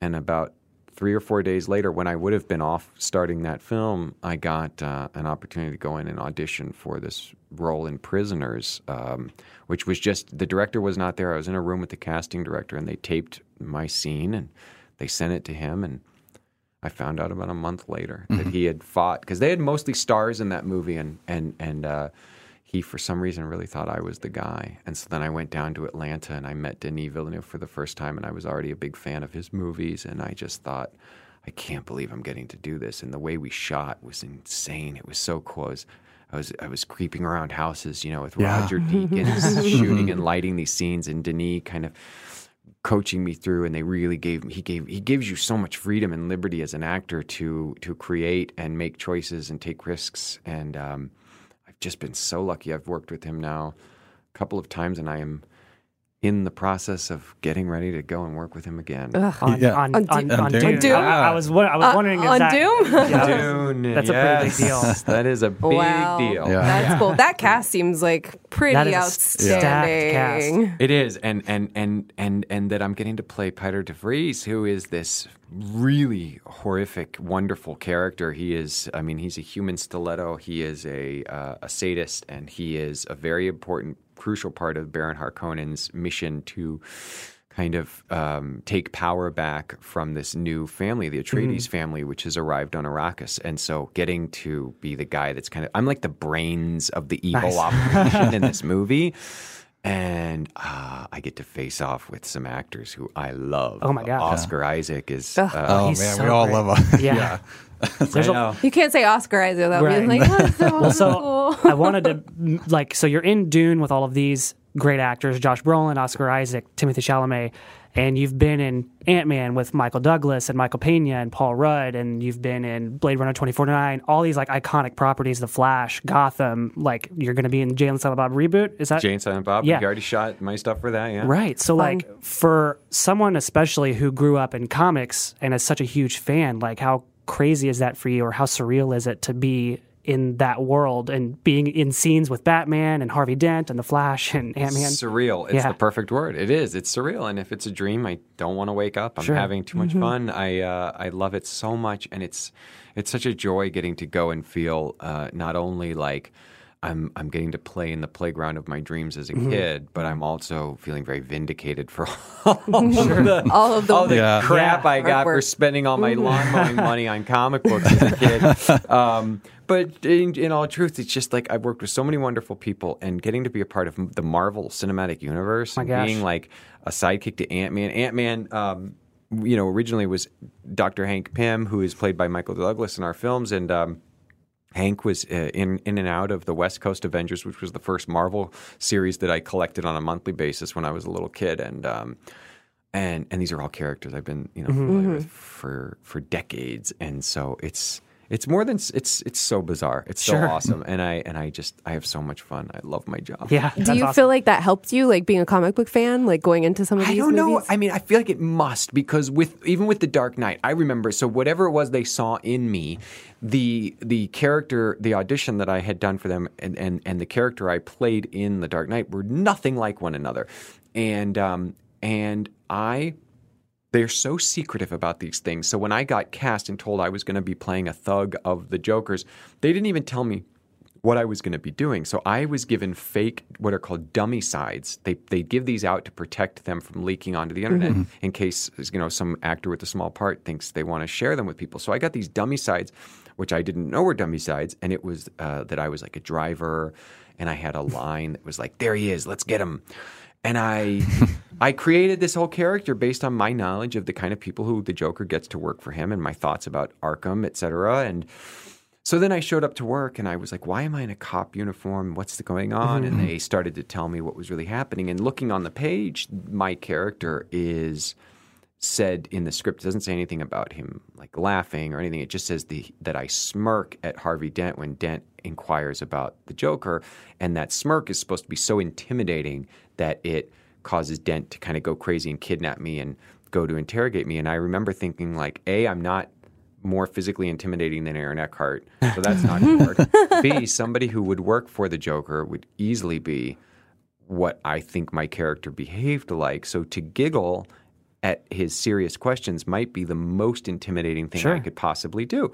and about three or four days later, when I would have been off starting that film, I got uh, an opportunity to go in and audition for this role in Prisoners, um, which was just – the director was not there. I was in a room with the casting director, and they taped my scene, and they sent it to him, and I found out about a month later mm-hmm. that he had fought – because they had mostly stars in that movie, and and, and – uh, he, for some reason, really thought I was the guy. And so then I went down to Atlanta, and I met Denis Villeneuve for the first time, and I was already a big fan of his movies. And I just thought, I I can't believe I'm getting to do this. And the way we shot was insane. It was so close. I was I was creeping around houses, you know, with yeah. Roger Deakins shooting and lighting these scenes, and Denis kind of coaching me through. And they really gave me he gave he gives you so much freedom and liberty as an actor to to create and make choices and take risks. And um, I've just been so lucky. I've worked with him now a couple of times, and I am in the process of getting ready to go and work with him again. Ugh, on, yeah. on, on, on, on, on Dune. Dune. I, I was, I was wondering uh, if that... On Dune? Yeah, Dune. That's yes. a pretty big deal. That is a big wow. deal. Yeah. That's yeah. cool. That cast seems like pretty that is outstanding. Cast. It is. And, and, and, and, and that I'm getting to play Peter DeVries, who is this really horrific, wonderful character. He is, I mean, he's a human stiletto. He is a, uh, a sadist, and he is a very important crucial part of Baron Harkonnen's mission to kind of um, take power back from this new family, the Atreides mm-hmm. family, which has arrived on Arrakis. And so getting to be the guy that's kind of, I'm like the brains of the evil nice. operation in this movie. And uh, I get to face off with some actors who I love. Oh my God. Oscar yeah. Isaac is. Uh, oh, he's man, so we all great. love him. Yeah. yeah. A, you can't say Oscar Isaac without right. being like, oh, so well, so I wanted to, like, so you're in Dune with all of these great actors, Josh Brolin, Oscar Isaac, Timothée Chalamet, and you've been in Ant-Man with Michael Douglas and Michael Pena and Paul Rudd, and you've been in Blade Runner twenty forty-nine, all these, like, iconic properties, The Flash, Gotham, like, you're going to be in Jay and Silent Bob reboot? Is that? Jay and Silent Bob, yeah. We already shot my stuff for that, yeah. Right, so, like, um, for someone especially who grew up in comics and is such a huge fan, like, how crazy is that for you, or how surreal is it to be in that world and being in scenes with Batman and Harvey Dent and The Flash and Ant-Man? Surreal. It's yeah. the perfect word. It is. It's surreal. And if it's a dream, I don't want to wake up. I'm sure. having too much mm-hmm. fun. I uh, I love it so much, and it's it's such a joy getting to go and feel uh, not only like I'm I'm getting to play in the playground of my dreams as a mm-hmm. kid, but I'm also feeling very vindicated for all, all, sure. of, the, all of the, all the yeah. crap yeah, I got artwork. for spending all my lawn mowing money on comic books as a kid. Um, but in, in all truth, it's just like I've worked with so many wonderful people, and getting to be a part of the Marvel Cinematic Universe, oh my gosh. being like a sidekick to Ant-Man. Ant-Man, um, you know, originally was Doctor Hank Pym, who is played by Michael Douglas in our films, and um, Hank was uh, in in and out of the West Coast Avengers, which was the first Marvel series that I collected on a monthly basis when I was a little kid, and um, and and these are all characters I've been you know mm-hmm. familiar with for for decades, and so it's it's more than it's it's so bizarre, it's sure. so awesome, and I and I just I have so much fun. I love my job. Yeah. Do you awesome. feel like that helped you, like being a comic book fan, like going into some of these? I don't movies? know. I mean, I feel like it must, because with even with The Dark Knight, I remember so whatever it was they saw in me. The the character, the audition that I had done for them and, and, and the character I played in The Dark Knight were nothing like one another. And um, and I, they're so secretive about these things. So when I got cast and told I was going to be playing a thug of the Jokers, they didn't even tell me what I was going to be doing. So I was given fake, what are called dummy sides. They they give these out to protect them from leaking onto the internet mm-hmm. in case, you know, some actor with a small part thinks they want to share them with people. So I got these dummy sides, which I didn't know were dummy sides, and it was uh, that I was like a driver, and I had a line that was like, there he is, let's get him. And I I created this whole character based on my knowledge of the kind of people who the Joker gets to work for him and my thoughts about Arkham, et cetera, and so then I showed up to work, and I was like, why am I in a cop uniform? What's going on? Mm-hmm. And they started to tell me what was really happening. And looking on the page, my character is said in the script. It doesn't say anything about him like laughing or anything. It just says the, that I smirk at Harvey Dent when Dent inquires about the Joker. And that smirk is supposed to be so intimidating that it causes Dent to kind of go crazy and kidnap me and go to interrogate me. And I remember thinking like, A, I'm not more physically intimidating than Aaron Eckhart, so that's not going to work. B, somebody who would work for the Joker would easily be what I think my character behaved like. So to giggle at his serious questions might be the most intimidating thing sure. I could possibly do.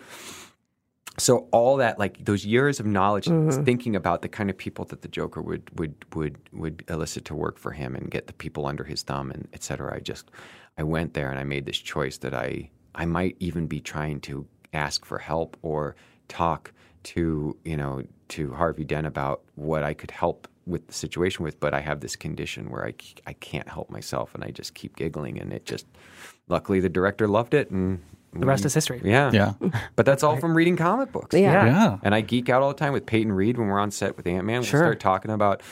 So all that, like those years of knowledge, mm-hmm. thinking about the kind of people that the Joker would would would would elicit to work for him and get the people under his thumb and et cetera, I just, I went there and I made this choice that I, I might even be trying to ask for help or talk to, you know, to Harvey Dent about what I could help with the situation with, but I have this condition where I, I can't help myself, and I just keep giggling, and it just, luckily the director loved it, and the rest is history. Yeah. Yeah. But that's all from reading comic books. Yeah. yeah. And I geek out all the time with Peyton Reed when we're on set with Ant-Man. Sure. We start talking about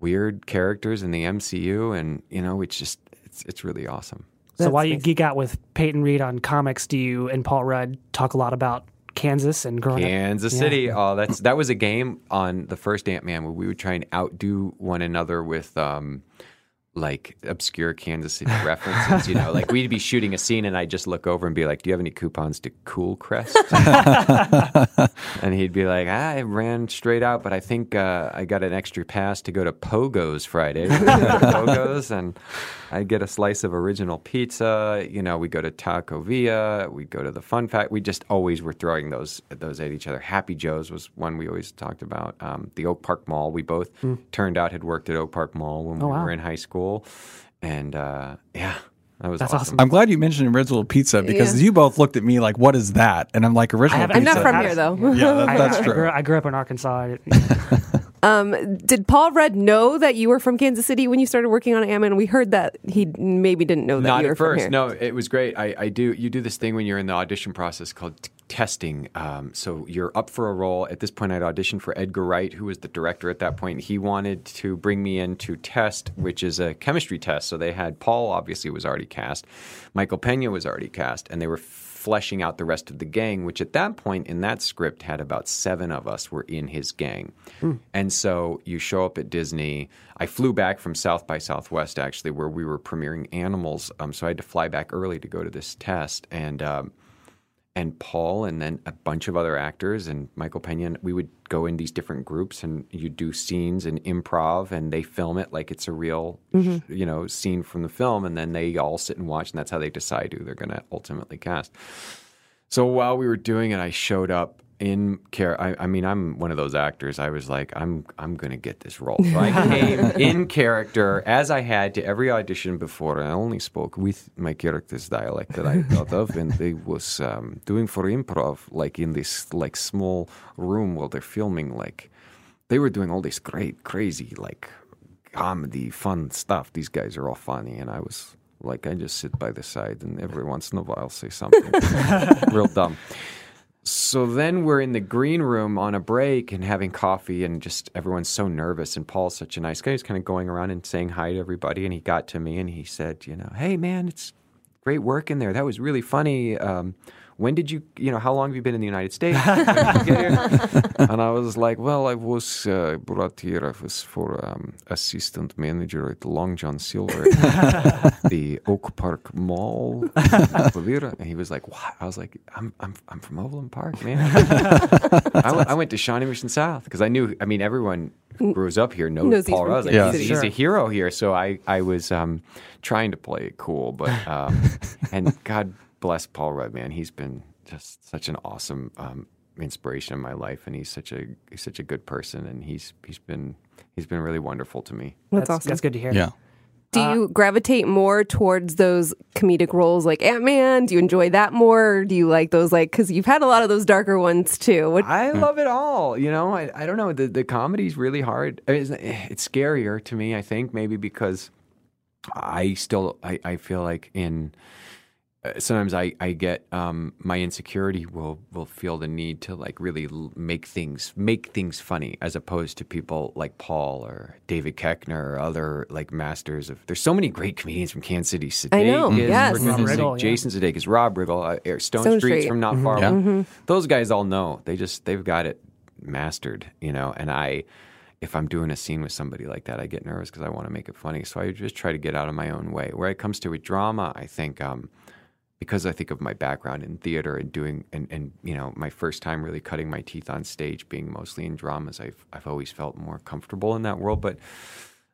weird characters in the M C U, and, you know, it's just, it's, it's really awesome. So that's while you amazing. geek out with Peyton Reed on comics, do you and Paul Rudd talk a lot about Kansas and growing Kansas up? City. Yeah. Oh, that's that was a game on the first Ant-Man where we would try and outdo one another with um, like obscure Kansas City references. You know, like we'd be shooting a scene and I'd just look over and be like, "Do you have any coupons to Cool Crest?" And he'd be like, "I ran straight out, but I think uh, I got an extra pass to go to Pogo's Friday." We'd go to Pogo's and I'd get a slice of original pizza. You know, we go to Taco Villa. We go to the Fun Fact. We just always were throwing those those at each other. Happy Joe's was one we always talked about. Um, the Oak Park Mall. We both mm. turned out had worked at Oak Park Mall when oh, we wow. were in high school, and uh, yeah. That was That's awesome. awesome. I'm glad you mentioned original pizza because yeah. you both looked at me like, what is that? And I'm like, original pizza. I'm not from here, though. yeah, that, that's I, true. I grew, I grew up in Arkansas. um, did Paul Rudd know that you were from Kansas City when you started working on Ant-Man? We heard that he maybe didn't know that not you were at first. from here. No, it was great. I, I do. You do this thing when you're in the audition process called t- testing. Um, so you're up for a role. At this point, I'd auditioned for Edgar Wright, who was the director at that point. He wanted to bring me in to test, which is a chemistry test. So they had Paul, obviously, was already cast. Michael Pena was already cast, and they were fleshing out the rest of the gang, which at that point in that script had about seven of us were in his gang. Mm. And so you show up at Disney. I flew back from South by Southwest, actually, where we were premiering Animals. Um, so I had to fly back early to go to this test. And um, and Paul and then a bunch of other actors and Michael Pena, we would go in these different groups and you do scenes and improv and they film it like it's a real, mm-hmm. you know, scene from the film. And then they all sit and watch and that's how they decide who they're going to ultimately cast. So while we were doing it, I showed up in character. I, I mean, I'm one of those actors. I was like, I'm I'm going to get this role. So I came in character as I had to every audition before. I only spoke with my character's dialect that I thought of, and they was um, doing for improv, like in this like small room while they're filming. Like they were doing all this great, crazy, like comedy, fun stuff. These guys are all funny, and I was like, I just sit by the side, and every once in a while, I'll say something real dumb. So then we're in the green room on a break and having coffee and just everyone's so nervous. And Paul's such a nice guy. He's kind of going around and saying hi to everybody. And he got to me and he said, you know, hey, man, it's great work in there. That was really funny. Um, when did you, you know, how long have you been in the United States? And I was like, well, I was uh, brought here. I was for um, assistant manager at Long John Silver, the Oak Park Mall. And he was like, what? I was like, I'm I'm I'm from Overland Park, man. I, went, I went to Shawnee Mission South because I knew, I mean, everyone who grows up here knows knows Paul Rudd. Like, yeah. he's, he's a hero here. So I, I was um, trying to play it cool, but, um, and God bless Paul Rudd, man. He's been just such an awesome um, inspiration in my life, and he's such a he's such a good person, and he's he's been he's been really wonderful to me. That's, that's awesome. That's good to hear. Yeah. Do uh, you gravitate more towards those comedic roles like Ant-Man? Do you enjoy that more? Or do you like those, like, because you've had a lot of those darker ones too? What... I love it all. You know, I, I don't know. The the comedy's really hard. I mean, it's, it's scarier to me, I think, maybe because I still I, I feel like in. Sometimes I, I get um, my insecurity will, will feel the need to like really l- make things make things funny as opposed to people like Paul or David Koechner or other like masters of. There's so many great comedians from Kansas City. Sudeikis, I know, yes, Rob Riggle, Jason yeah. Sudeikis, Rob Riggle, uh, Stone, Stone Street's Street. From not mm-hmm. far. Yeah. Mm-hmm. Those guys all know. They just they've got it mastered, you know. And I, if I'm doing a scene with somebody like that, I get nervous because I want to make it funny. So I just try to get out of my own way. Where it comes to with drama, I think. Um, Because I think of my background in theater and doing, and, and you know, my first time really cutting my teeth on stage, being mostly in dramas, I've I've always felt more comfortable in that world. But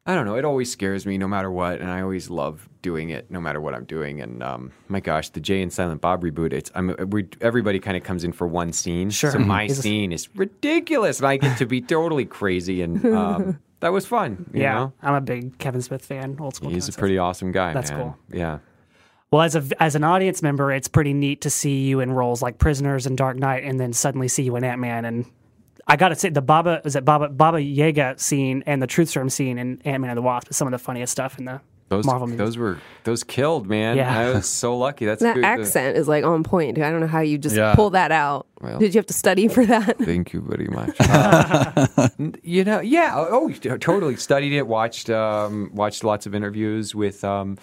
I don't know, it always scares me, no matter what, and I always love doing it, no matter what I'm doing. And um, my gosh, the Jay and Silent Bob reboot, it's I'm we everybody kind of comes in for one scene, sure. so my it's scene is ridiculous, and I get to be totally crazy and. Um, that was fun. You yeah, know? I'm a big Kevin Smith fan. Old school. He's a pretty awesome guy. That's man. cool. Yeah. Well, as a as an audience member, it's pretty neat to see you in roles like Prisoners and Dark Knight, and then suddenly see you in Ant-Man. And I got to say, the Baba is it Baba Baba Yaga scene and the Truth Serum scene in Ant-Man and the Wasp is some of the funniest stuff in the Those, Marvel movies. Those were those killed, man. Yeah. I was so lucky. That's that good, accent uh, is like on point. I don't know how you just yeah. pull that out. Well, did you have to study for that? Thank you very much. Uh, you know, yeah. Oh, totally studied it. Watched um, watched lots of interviews with um,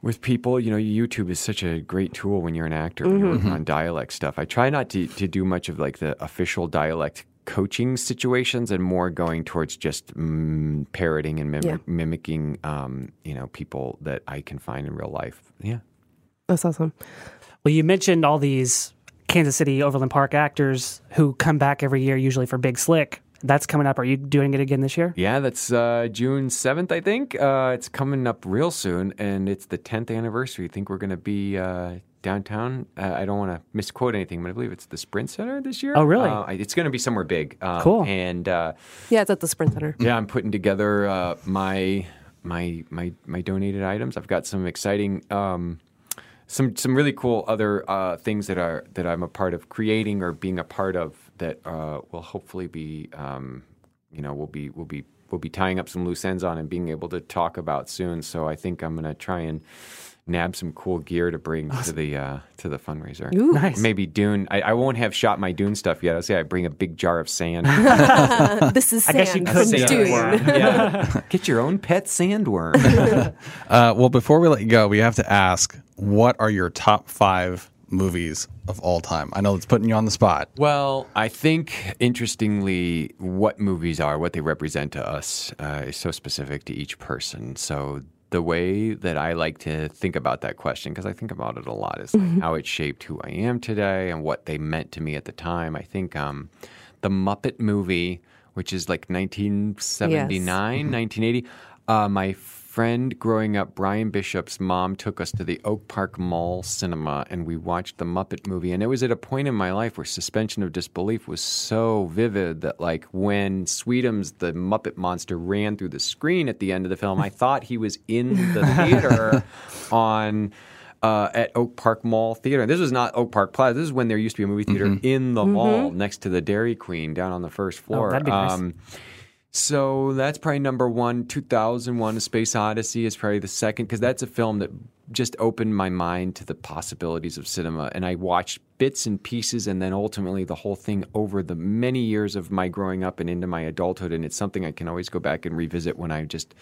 with people. You know, YouTube is such a great tool when you're an actor mm-hmm. when you're working on dialect stuff. I try not to to do much of like the official dialect coaching situations and more going towards just mm, parroting and mim- yeah. mimicking, um, you know, people that I can find in real life. Yeah. That's awesome. Well, you mentioned all these Kansas City Overland Park actors who come back every year, usually for Big Slick. That's coming up. Are you doing it again this year? Yeah, that's uh, June seventh, I think. Uh, it's coming up real soon, and it's the tenth anniversary. I think we're going to be... Uh, Downtown, uh, I don't want to misquote anything, but I believe it's the Sprint Center this year. Oh, really? Uh, it's going to be somewhere big. Um, cool. And uh, yeah, it's at the Sprint Center. Yeah, I'm putting together uh, my my my my donated items. I've got some exciting, um, some some really cool other uh, things that are that I'm a part of creating or being a part of that uh, will hopefully be, um, you know, will be will be will be tying up some loose ends on and being able to talk about soon. So I think I'm going to try and nab some cool gear to bring awesome. to the uh, to the fundraiser. Ooh, nice. Maybe Dune. I, I won't have shot my Dune stuff yet. I'll say I bring a big jar of sand. This is sand. I guess you could do Dune. Yeah. Get your own pet sandworm. uh, well, before we let you go, we have to ask, what are your top five movies of all time? I know it's putting you on the spot. Well, I think, interestingly, what movies are, what they represent to us uh, is so specific to each person. So the way that I like to think about that question, because I think about it a lot, is like mm-hmm. how it shaped who I am today and what they meant to me at the time. I think um, the Muppet Movie, which is like nineteen seventy-nine, yes. mm-hmm. nineteen eighty, uh, my friend growing up, Brian Bishop's mom, took us to the Oak Park Mall cinema, and we watched the Muppet Movie. And it was at a point in my life where suspension of disbelief was so vivid that, like, when Sweetums, the Muppet Monster, ran through the screen at the end of the film, I thought he was in the theater on... Uh, at Oak Park Mall Theater. And this was not Oak Park Plaza. This is when there used to be a movie theater mm-hmm. in the mm-hmm. mall next to the Dairy Queen down on the first floor. Oh, that'd be um, nice. So that's probably number one. two thousand one, A Space Odyssey is probably the second, because that's a film that just opened my mind to the possibilities of cinema. And I watched bits and pieces and then ultimately the whole thing over the many years of my growing up and into my adulthood. And it's something I can always go back and revisit when I just...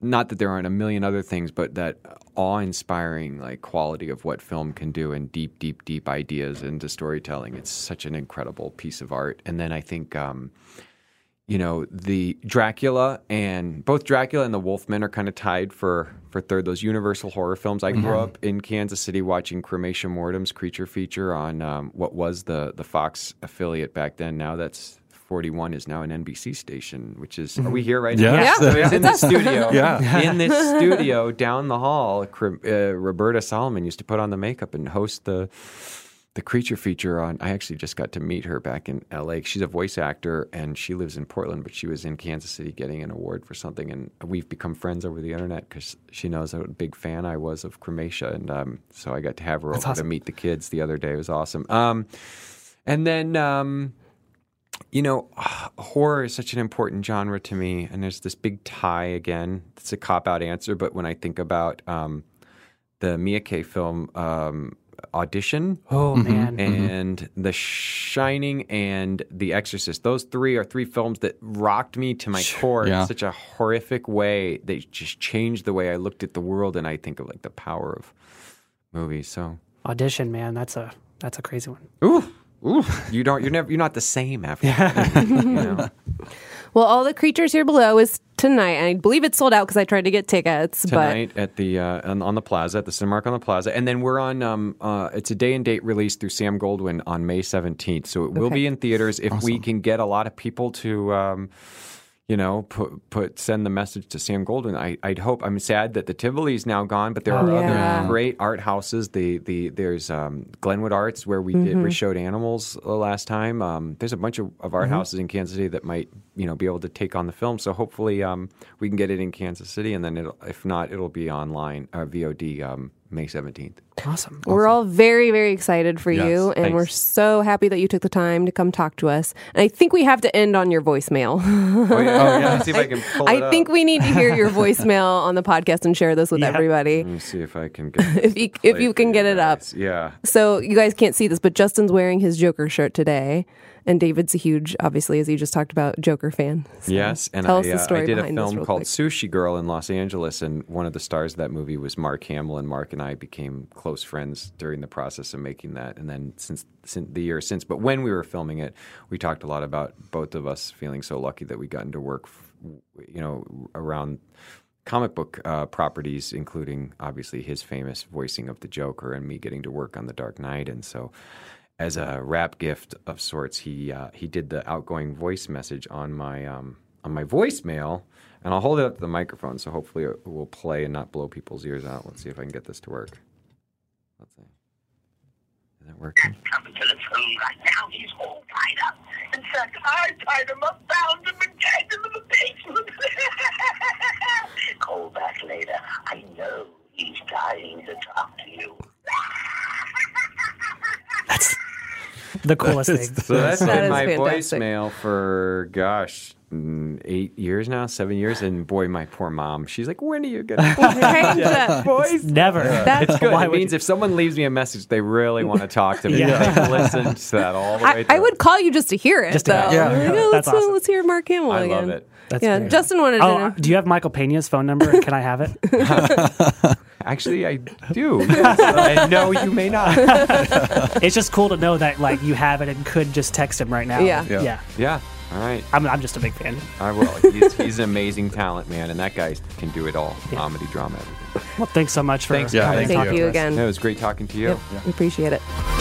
Not that there aren't a million other things, but that awe-inspiring like quality of what film can do and deep, deep, deep ideas into storytelling. It's such an incredible piece of art. And then I think, um, you know, the Dracula and both Dracula and the Wolfman are kind of tied for, for third, those universal horror films. I grew mm-hmm. up in Kansas City watching Crematia Mortem's Creature Feature on um, what was the, the Fox affiliate back then. Now that's... forty-one is now an N B C station, which is, are we here right now? Yeah. So it's in the studio. yeah. In this studio down the hall, uh, Roberta Solomon used to put on the makeup and host the the Creature Feature on. I actually just got to meet her back in L A. She's a voice actor and she lives in Portland, but she was in Kansas City getting an award for something. And we've become friends over the internet because she knows what a big fan I was of Crematia. And um, so I got to have her That's over awesome. to meet the kids the other day. It was awesome. Um, and then... Um, You know, horror is such an important genre to me, and there's this big tie again. It's a cop-out answer, but when I think about um, the Miike film um, Audition, oh man, and mm-hmm. The Shining and The Exorcist, those three are three films that rocked me to my core yeah. in such a horrific way. They just changed the way I looked at the world, and I think of like the power of movies. So Audition, man, that's a that's a crazy one. Ooh. Ooh, you don't. You're never. You're not the same after. That. You know? Well, all the creatures here below is tonight. I believe it's sold out because I tried to get tickets. Tonight but... at the uh, on, on the Plaza at the Cinemark on the Plaza, and then we're on. Um, uh, it's a day and date release through Sam Goldwyn on May seventeenth, so it will okay. be in theaters if awesome. we can get a lot of people to. Um, You know, put put send the message to Sam Goldwyn. I I'd hope. I'm sad that the Tivoli's now gone, but there are oh, yeah. other great art houses. The the there's um, Glenwood Arts where we mm-hmm. did we showed Animals last time. Um, there's a bunch of, of art mm-hmm. houses in Kansas City that might you know be able to take on the film. So hopefully um, we can get it in Kansas City, and then it'll, if not, it'll be online uh, V O D um, May seventeenth. Awesome. We're awesome. all very, very excited for yes, you. And thanks. We're so happy that you took the time to come talk to us. And I think we have to end on your voicemail. oh, yeah. oh, yeah. Let's see if I can pull I, it I up. think we need to hear your voicemail on the podcast and share this with yeah. everybody. Let me see if I can get it. if, you, if you can get it up. Yeah. So you guys can't see this, but Justin's wearing his Joker shirt today. And David's a huge, obviously, as you just talked about, Joker fan. So yes, and tell I, us the story uh, I did a film called quick. Sushi Girl in Los Angeles, and one of the stars of that movie was Mark Hamill, and Mark and I became close friends during the process of making that, and then since, since the year since. But when we were filming it, we talked a lot about both of us feeling so lucky that we got into work, you know, around comic book uh, properties, including, obviously, his famous voicing of the Joker and me getting to work on The Dark Knight, and so... As a wrap gift of sorts, he uh, he did the outgoing voice message on my um, on my voicemail, and I'll hold it up to the microphone, so hopefully it will play and not blow people's ears out. Let's see if I can get this to work. Let's see. Is that working? Coming to the phone right now. He's all tied up. In fact, I tied him up, bound him, and dragged him in the basement. Call back later. I know he's dying to talk to you. That's the coolest thing. So that's that been my fantastic. voicemail for, gosh, eight years now, seven years. And boy, my poor mom, she's like, when are you going to change that voice? Never. Yeah. That's it's good. It means you... if someone leaves me a message, they really want to talk to me. yeah. They listen to that all the way through. I, I would call you just to hear it, just though. To yeah. Yeah. Yeah, let's, awesome. let's hear Mark Hamill I again. I love it. That's yeah, great. Justin wanted to oh, know. Do you have Michael Pena's phone number? Can I have it? Actually, I do. Yes. I know you may not. It's just cool to know that like you have it and could just text him right now. Yeah. Yeah. Yeah. yeah. All right. I'm, I'm just a big fan. I will. He's, he's an amazing talent, man. And that guy can do it all. Yeah. Comedy, drama, everything. Well, thanks so much for thanks, yeah, coming. Thank you again. No, it was great talking to you. Yep. Yeah. We appreciate it.